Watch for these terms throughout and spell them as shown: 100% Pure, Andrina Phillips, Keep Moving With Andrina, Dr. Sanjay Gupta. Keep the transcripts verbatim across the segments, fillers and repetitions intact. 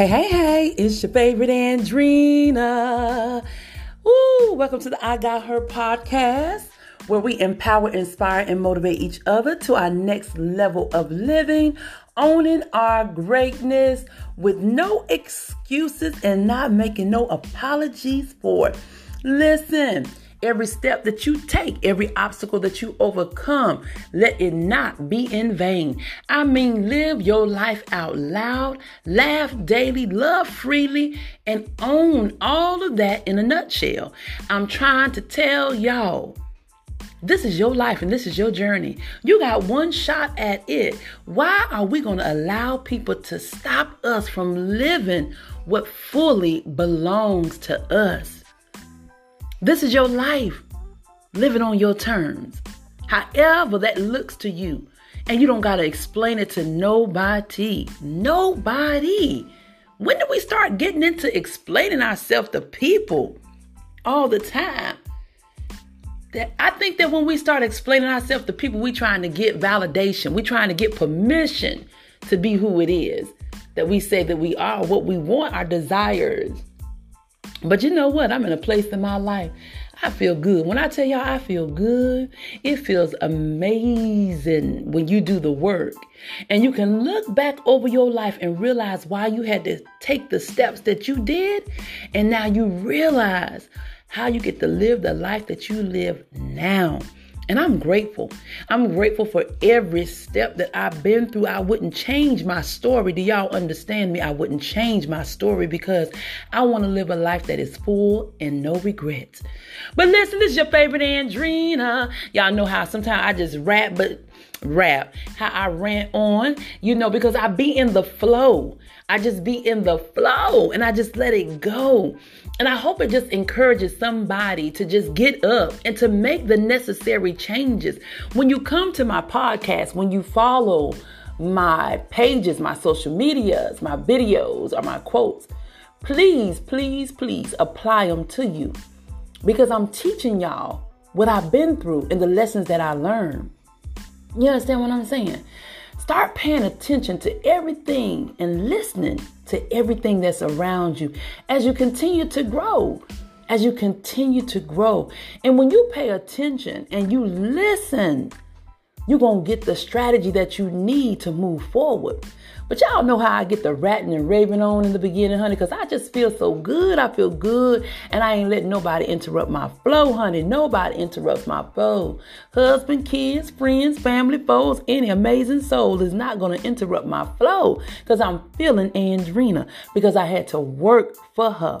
Hey, hey, hey, it's your favorite Andrina. Woo, welcome to the I Got Her podcast, where we empower, inspire, and motivate each other to our next level of living, owning our greatness with no excuses and not making no apologies for it. Listen, every step that you take, every obstacle that you overcome, let it not be in vain. I mean, live your life out loud, laugh daily, love freely, and own all of that in a nutshell. I'm trying to tell y'all, this is your life and this is your journey. You got one shot at it. Why are we going to allow people to stop us from living what fully belongs to us? This is your life, living on your terms, however that looks to you. And you don't got to explain it to nobody, nobody. When do we start getting into explaining ourselves to people all the time? That I think that when we start explaining ourselves to people, we trying to get validation. We trying to get permission to be who it is that we say that we are, what we want, our desires. But you know what? I'm in a place in my life. I feel good. When I tell y'all I feel good, it feels amazing when you do the work. And you can look back over your life and realize why you had to take the steps that you did. And now you realize how you get to live the life that you live now. And I'm grateful. I'm grateful for every step that I've been through. I wouldn't change my story. Do y'all understand me? I wouldn't change my story because I want to live a life that is full and no regrets. But listen, this is your favorite Andrina. Y'all know how sometimes I just rap, but rap, how I rant on, you know, because I be in the flow. I just be in the flow and I just let it go. And I hope it just encourages somebody to just get up and to make the necessary changes. When you come to my podcast, when you follow my pages, my social medias, my videos, or my quotes, please, please, please apply them to you, because I'm teaching y'all what I've been through and the lessons that I learned. You understand what I'm saying? Start paying attention to everything and listening to everything that's around you as you continue to grow, as you continue to grow. And when you pay attention and you listen, you're going to get the strategy that you need to move forward. But y'all know how I get the ratting and raving on in the beginning, honey, because I just feel so good. I feel good. And I ain't letting nobody interrupt my flow, honey. Nobody interrupts my flow. Husband, kids, friends, family, foes, any amazing soul is not going to interrupt my flow, because I'm feeling Andrina, because I had to work for her.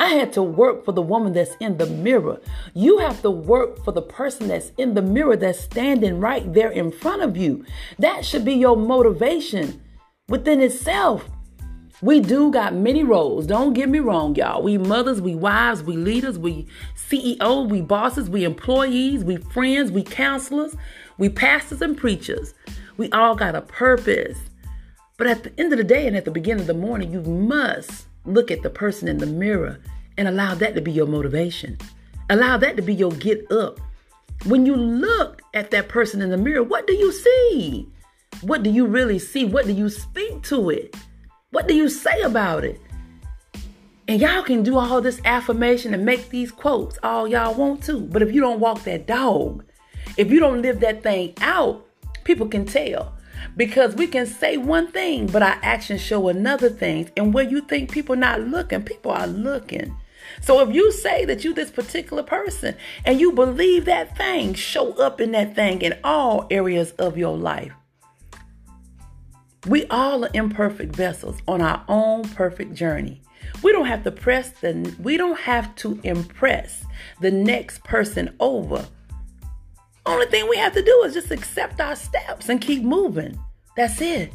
I had to work for the woman that's in the mirror. You have to work for the person that's in the mirror that's standing right there in front of you. That should be your motivation within itself. We do got many roles. Don't get me wrong, y'all. We mothers, we wives, we leaders, we C E O, we bosses, we employees, we friends, we counselors, we pastors and preachers. We all got a purpose. But at the end of the day and at the beginning of the morning, you must look at the person in the mirror and allow that to be your motivation. Allow that to be your get up. When you look at that person in the mirror, what do you see? What do you really see? What do you speak to it? What do you say about it? And y'all can do all this affirmation and make these quotes all y'all want to. But if you don't walk that dog, if you don't live that thing out, people can tell. Because we can say one thing, but our actions show another thing. And where you think people not looking, people are looking. So if you say that you this particular person and you believe that thing, show up in that thing in all areas of your life. We all are imperfect vessels on our own perfect journey. We don't have to press the, we don't have to impress the next person over. Only thing we have to do is just accept our steps and keep moving. That's it.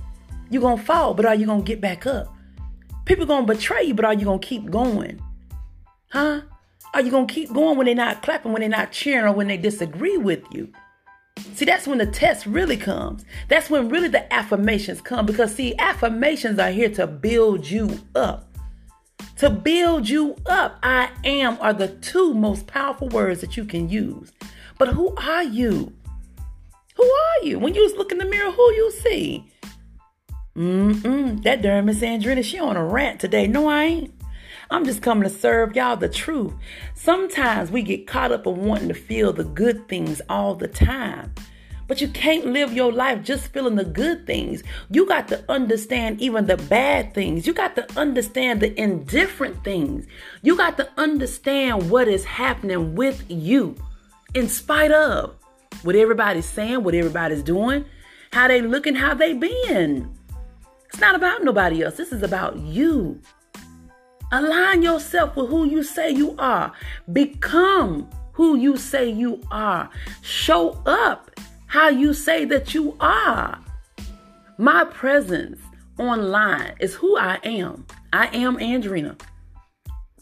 You're going to fall, but are you going to get back up? People going to betray you, but are you going to keep going? Huh? Are you going to keep going when they're not clapping, when they're not cheering, or when they disagree with you? See, that's when the test really comes. That's when really the affirmations come. Because, see, affirmations are here to build you up. To build you up, I am are the two most powerful words that you can use. But who are you? Who are you? When you look in the mirror, who you see? Mm-mm, that there Miss Andrina, she on a rant today. No, I ain't. I'm just coming to serve y'all the truth. Sometimes we get caught up in wanting to feel the good things all the time. But you can't live your life just feeling the good things. You got to understand even the bad things. You got to understand the indifferent things. You got to understand what is happening with you in spite of what everybody's saying, what everybody's doing, how they looking, how they been. It's not about nobody else. This is about you. Align yourself with who you say you are. Become who you say you are. Show up how you say that you are. My presence online is who I am. I am Andrina.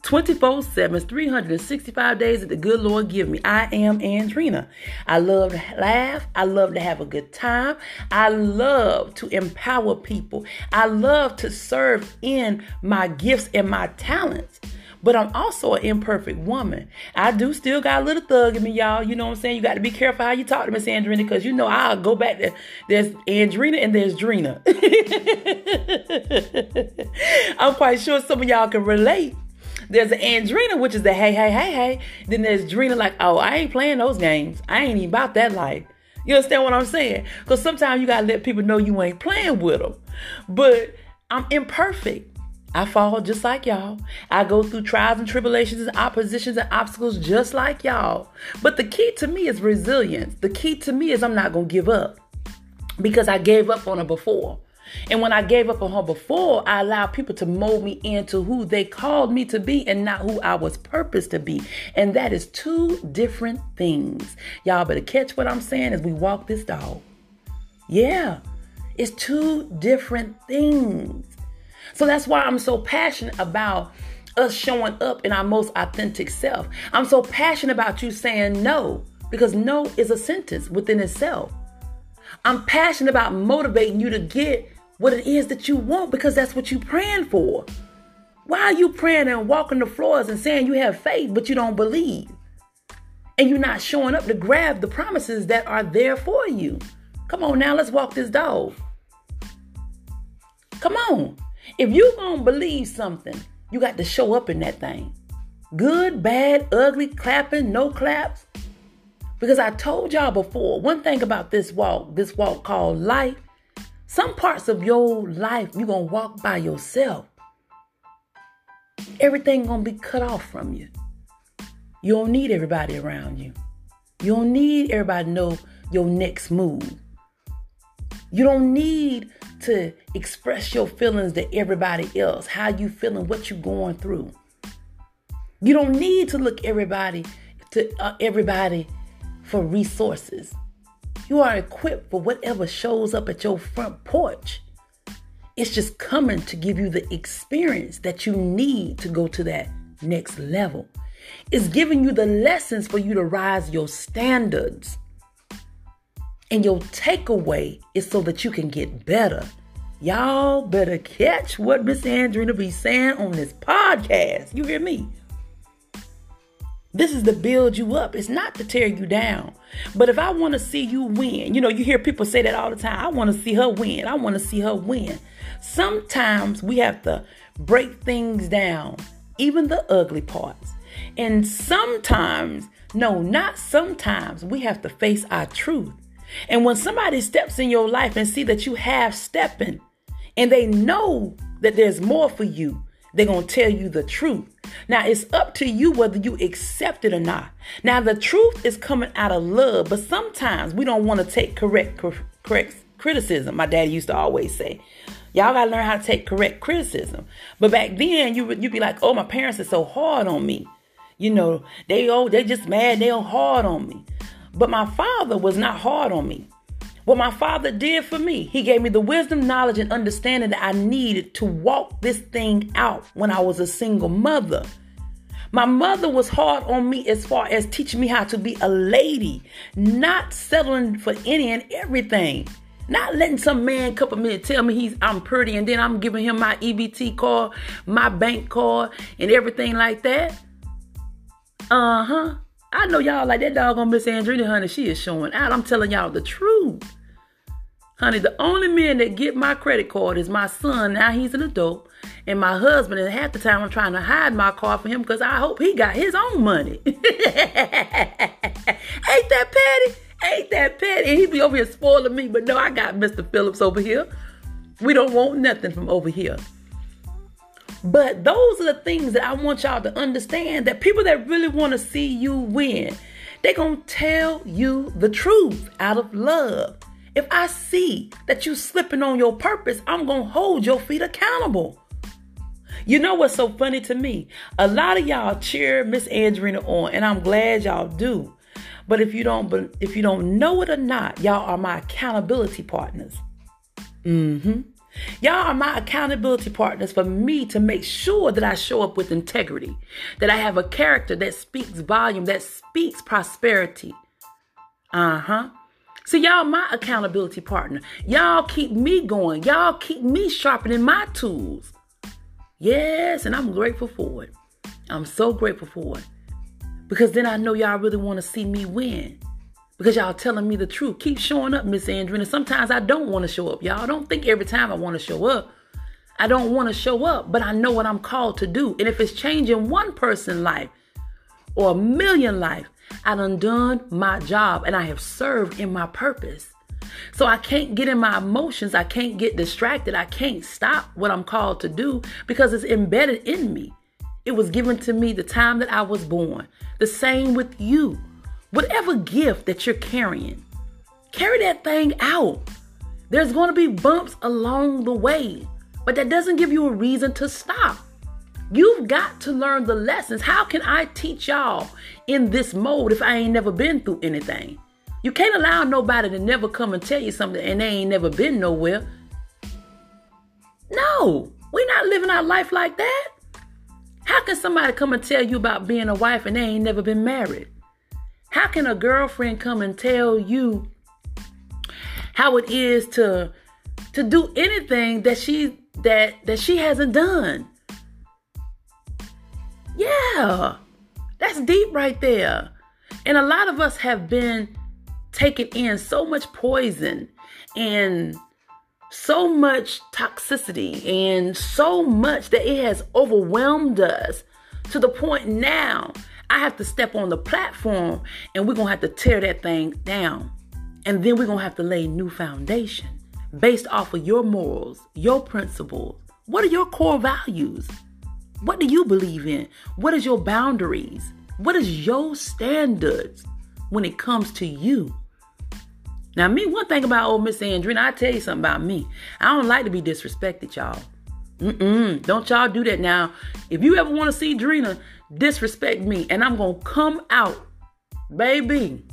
twenty-four seven, three hundred sixty-five days that the good Lord give me. I am Andrina. I love to laugh. I love to have a good time. I love to empower people. I love to serve in my gifts and my talents. But I'm also an imperfect woman. I do still got a little thug in me, y'all. You know what I'm saying? You got to be careful how you talk to Miss Andrina, because you know I'll go back to there's Andrina and there's Drina. I'm quite sure some of y'all can relate. There's an Andrina, which is the hey, hey, hey, hey. Then there's Drina, like, oh, I ain't playing those games. I ain't even about that life. You understand what I'm saying? Because sometimes you got to let people know you ain't playing with them. But I'm imperfect. I fall just like y'all. I go through trials and tribulations and oppositions and obstacles just like y'all. But the key to me is resilience. The key to me is I'm not going to give up, because I gave up on her before. And when I gave up on her before, I allowed people to mold me into who they called me to be and not who I was purposed to be. And that is two different things. Y'all better catch what I'm saying as we walk this dog. Yeah, it's two different things. So that's why I'm so passionate about us showing up in our most authentic self. I'm so passionate about you saying no, because no is a sentence within itself. I'm passionate about motivating you to get what it is that you want, because that's what you're praying for. Why are you praying and walking the floors and saying you have faith, but you don't believe? And you're not showing up to grab the promises that are there for you. Come on now, let's walk this dog. Come on. If you're going to believe something, you got to show up in that thing. Good, bad, ugly, clapping, no claps. Because I told y'all before, one thing about this walk, this walk called life, some parts of your life, you're going to walk by yourself. Everything going to be cut off from you. You don't need everybody around you. You don't need everybody to know your next move. You don't need to express your feelings to everybody else, how you feeling, what you going through. You don't need to look everybody to uh, everybody for resources. You are equipped for whatever shows up at your front porch. It's just coming to give you the experience that you need to go to that next level. It's giving you the lessons for you to rise your standards. And your takeaway is so that you can get better. Y'all better catch what Miss Andrina be saying on this podcast. You hear me? This is to build you up. It's not to tear you down. But if I want to see you win, you know, you hear people say that all the time. I want to see her win. I want to see her win. Sometimes we have to break things down, even the ugly parts. And sometimes, no, not sometimes, we have to face our truth. And when somebody steps in your life and see that you half stepping and they know that there's more for you, they're going to tell you the truth. Now, it's up to you whether you accept it or not. Now, the truth is coming out of love, but sometimes we don't want to take correct cor- correct criticism. My daddy used to always say, y'all got to learn how to take correct criticism. But back then, you would, you'd be like, oh, my parents are so hard on me. You know, they oh, they just mad. They're hard on me. But my father was not hard on me. What my father did for me, he gave me the wisdom, knowledge, and understanding that I needed to walk this thing out when I was a single mother. My mother was hard on me as far as teaching me how to be a lady, not settling for any and everything, not letting some man come up to me and tell me he's I'm pretty, and then I'm giving him my E B T card, my bank card, and everything like that. Uh-huh. I know y'all like that doggone Miss Andrina, honey. She is showing out. I'm telling y'all the truth. Honey, the only men that get my credit card is my son. Now he's an adult. And my husband. And half the time I'm trying to hide my car from him because I hope he got his own money. Ain't that petty? Ain't that petty? And he be over here spoiling me. But no, I got Mister Phillips over here. We don't want nothing from over here. But those are the things that I want y'all to understand, that people that really want to see you win, they're going to tell you the truth out of love. If I see that you slipping on your purpose, I'm going to hold your feet accountable. You know what's so funny to me? A lot of y'all cheer Miss Andrina on, and I'm glad y'all do. But if you don't, if you don't know it or not, y'all are my accountability partners. Mm-hmm. Y'all are my accountability partners for me to make sure that I show up with integrity, that I have a character that speaks volume, that speaks prosperity. Uh-huh. So y'all my accountability partner. Y'all keep me going. Y'all keep me sharpening my tools. Yes, and I'm grateful for it. I'm so grateful for it. Because then I know y'all really want to see me win. Because y'all telling me the truth. Keep showing up, Miss Andrina. Sometimes I don't want to show up, y'all. I don't think every time I want to show up. I don't want to show up, but I know what I'm called to do. And if it's changing one person's life or a million life, I done done my job and I have served in my purpose. So I can't get in my emotions. I can't get distracted. I can't stop what I'm called to do because it's embedded in me. It was given to me the time that I was born. The same with you. Whatever gift that you're carrying, carry that thing out. There's going to be bumps along the way, but that doesn't give you a reason to stop. You've got to learn the lessons. How can I teach y'all in this mode if I ain't never been through anything? You can't allow nobody to never come and tell you something and they ain't never been nowhere. No, we're not living our life like that. How can somebody come and tell you about being a wife and they ain't never been married? How can a girlfriend come and tell you how it is to, to do anything that she that that she hasn't done? Yeah, that's deep right there. And a lot of us have been taking in so much poison and so much toxicity and so much that it has overwhelmed us to the point now I have to step on the platform and we're going to have to tear that thing down. And then we're going to have to lay new foundation based off of your morals, your principles. What are your core values? What do you believe in? What is your boundaries? What is your standards when it comes to you? Now, me, one thing about old Miss Andrina, I tell you something about me. I don't like to be disrespected, y'all. Mm-mm. Don't y'all do that now. If you ever want to see Drina disrespect me, and I'm going to come out, baby.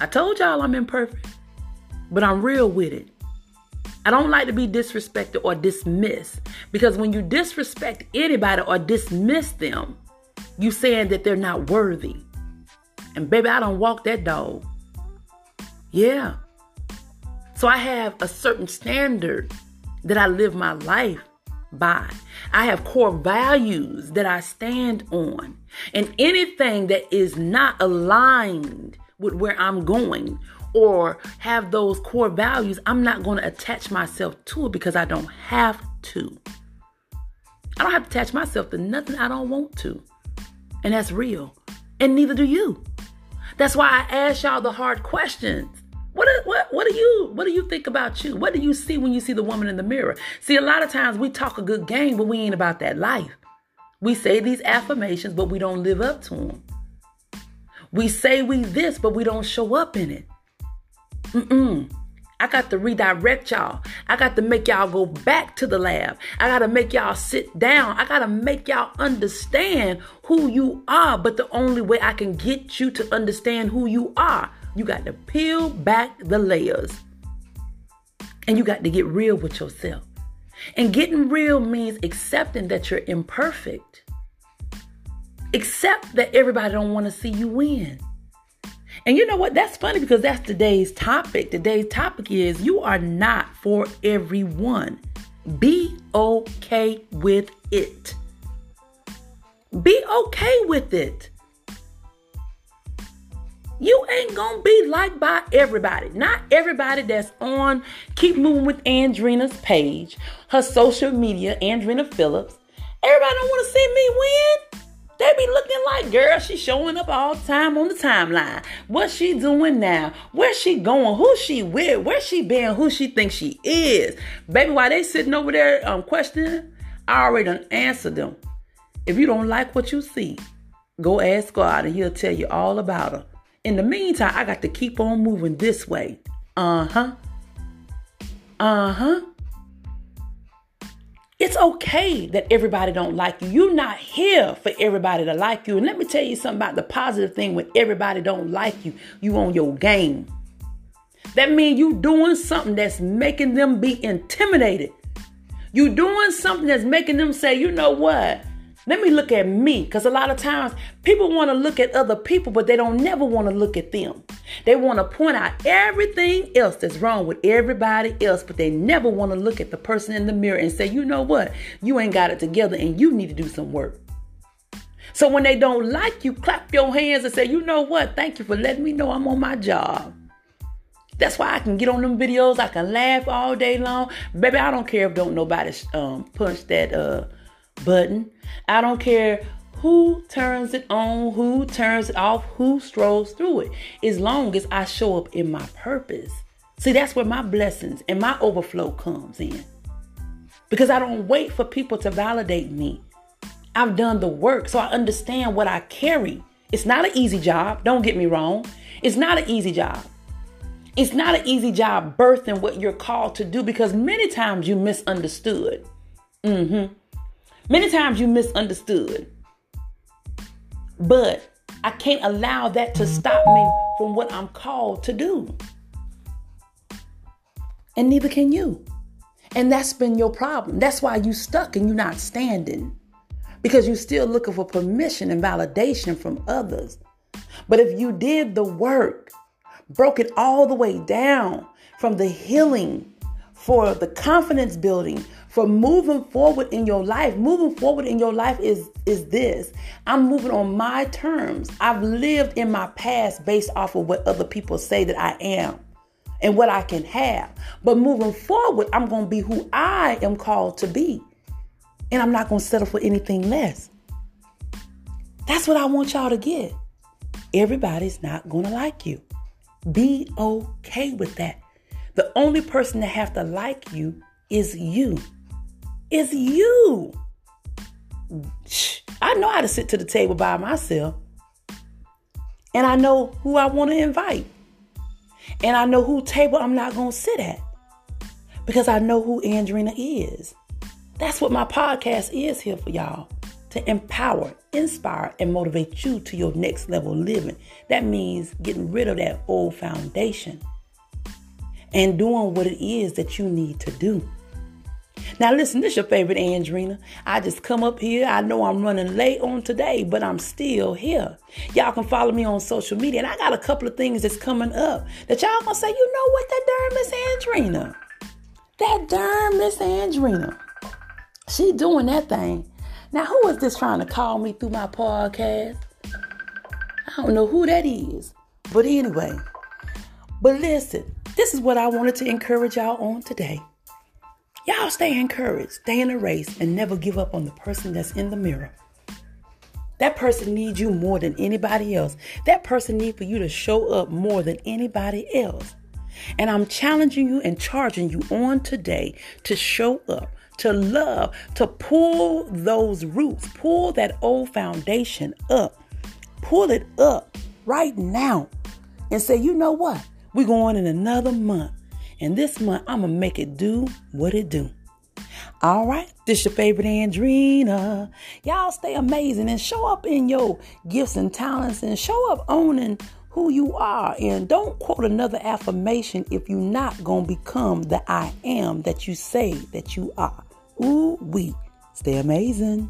I told y'all I'm imperfect, but I'm real with it. I don't like to be disrespected or dismissed, because when you disrespect anybody or dismiss them, you saying that they're not worthy. And baby, I don't walk that dog. Yeah. So I have a certain standard that I live my life by. I have core values that I stand on. And anything that is not aligned with where I'm going or have those core values, I'm not going to attach myself to it because I don't have to. I don't have to attach myself to nothing I don't want to. And that's real. And neither do you. That's why I ask y'all the hard questions. What, what, what do you what do you think about you? What do you see when you see the woman in the mirror? See, a lot of times we talk a good game, but we ain't about that life. We say these affirmations, but we don't live up to them. We say we this, but we don't show up in it. Mm-mm. I got to redirect y'all. I got to make y'all go back to the lab. I got to make y'all sit down. I got to make y'all understand who you are. But the only way I can get you to understand who you are, you got to peel back the layers. And you got to get real with yourself. And getting real means accepting that you're imperfect. Accept that everybody don't want to see you win. And you know what? That's funny because that's today's topic. Today's topic is you are not for everyone. Be okay with it. Be okay with it. you ain't gonna be liked by everybody. Not everybody that's on Keep Moving with Andrina's page, her social media, Andrina Phillips. Everybody don't want to see me win. They be looking like, girl, she showing up all the time on the timeline. What's she doing now? Where's she going? Who she with? Where she been? Who she thinks she is? Baby, while they sitting over there um, questioning, I already done answered them. If you don't like what you see, go ask God and he'll tell you all about her. In the meantime, I got to keep on moving this way. Uh-huh. Uh-huh. It's okay that everybody don't like you. You're not here for everybody to like you. And let me tell you something about the positive thing when everybody don't like you. You on your game. That means you doing something that's making them be intimidated. You doing something that's making them say, you know what? Let me look at me. Because a lot of times people want to look at other people, but they don't never want to look at them. They want to point out everything else that's wrong with everybody else, but they never want to look at the person in the mirror and say, you know what? You ain't got it together and you need to do some work. So when they don't like you, clap your hands and say, you know what? Thank you for letting me know I'm on my job. That's why I can get on them videos. I can laugh all day long. Baby, I don't care if don't nobody um, punch that uh, button. I don't care who turns it on, who turns it off, who strolls through it, as long as I show up in my purpose. See, that's where my blessings and my overflow comes in. Because I don't wait for people to validate me. I've done the work, so I understand what I carry. It's not an easy job, don't get me wrong. It's not an easy job. It's not an easy job birthing what you're called to do, because many times you misunderstood. Mm-hmm. Many times you misunderstood. But I can't allow that to stop me from what I'm called to do. And neither can you. And that's been your problem. That's why you stuck and you're not standing. Because you're still looking for permission and validation from others. But if you did the work, broke it all the way down, from the healing, for the confidence building, for moving forward in your life. Moving forward in your life is, is this. I'm moving on my terms. I've lived in my past based off of what other people say that I am and what I can have. But moving forward, I'm going to be who I am called to be. And I'm not going to settle for anything less. That's what I want y'all to get. Everybody's not going to like you. Be okay with that. The only person that have to like you is you. Is you. I know how to sit to the table by myself. And I know who I want to invite. And I know who table I'm not going to sit at. Because I know who Andrina is. That's what my podcast is here for, y'all. To empower, inspire, and motivate you to your next level living. That means getting rid of that old foundation. And doing what it is that you need to do. Now listen, this is your favorite Andrina. I just come up here. I know I'm running late on today, but I'm still here. Y'all can follow me on social media. And I got a couple of things that's coming up that y'all gonna say, you know what, that darn Miss Andrina. That darn Miss Andrina. She doing that thing. Now who is this trying to call me through my podcast? I don't know who that is. But anyway. But listen. This is what I wanted to encourage y'all on today. Y'all stay encouraged, stay in the race, and never give up on the person that's in the mirror. That person needs you more than anybody else. That person needs for you to show up more than anybody else. And I'm challenging you and charging you on today to show up, to love, to pull those roots, pull that old foundation up, pull it up right now and say, you know what? We're going in another month. And this month, I'm going to make it do what it do. All right. This your favorite Andrina. Y'all stay amazing and show up in your gifts and talents and show up owning who you are. And don't quote another affirmation if you're not going to become the I am that you say that you are. Ooh, we stay amazing.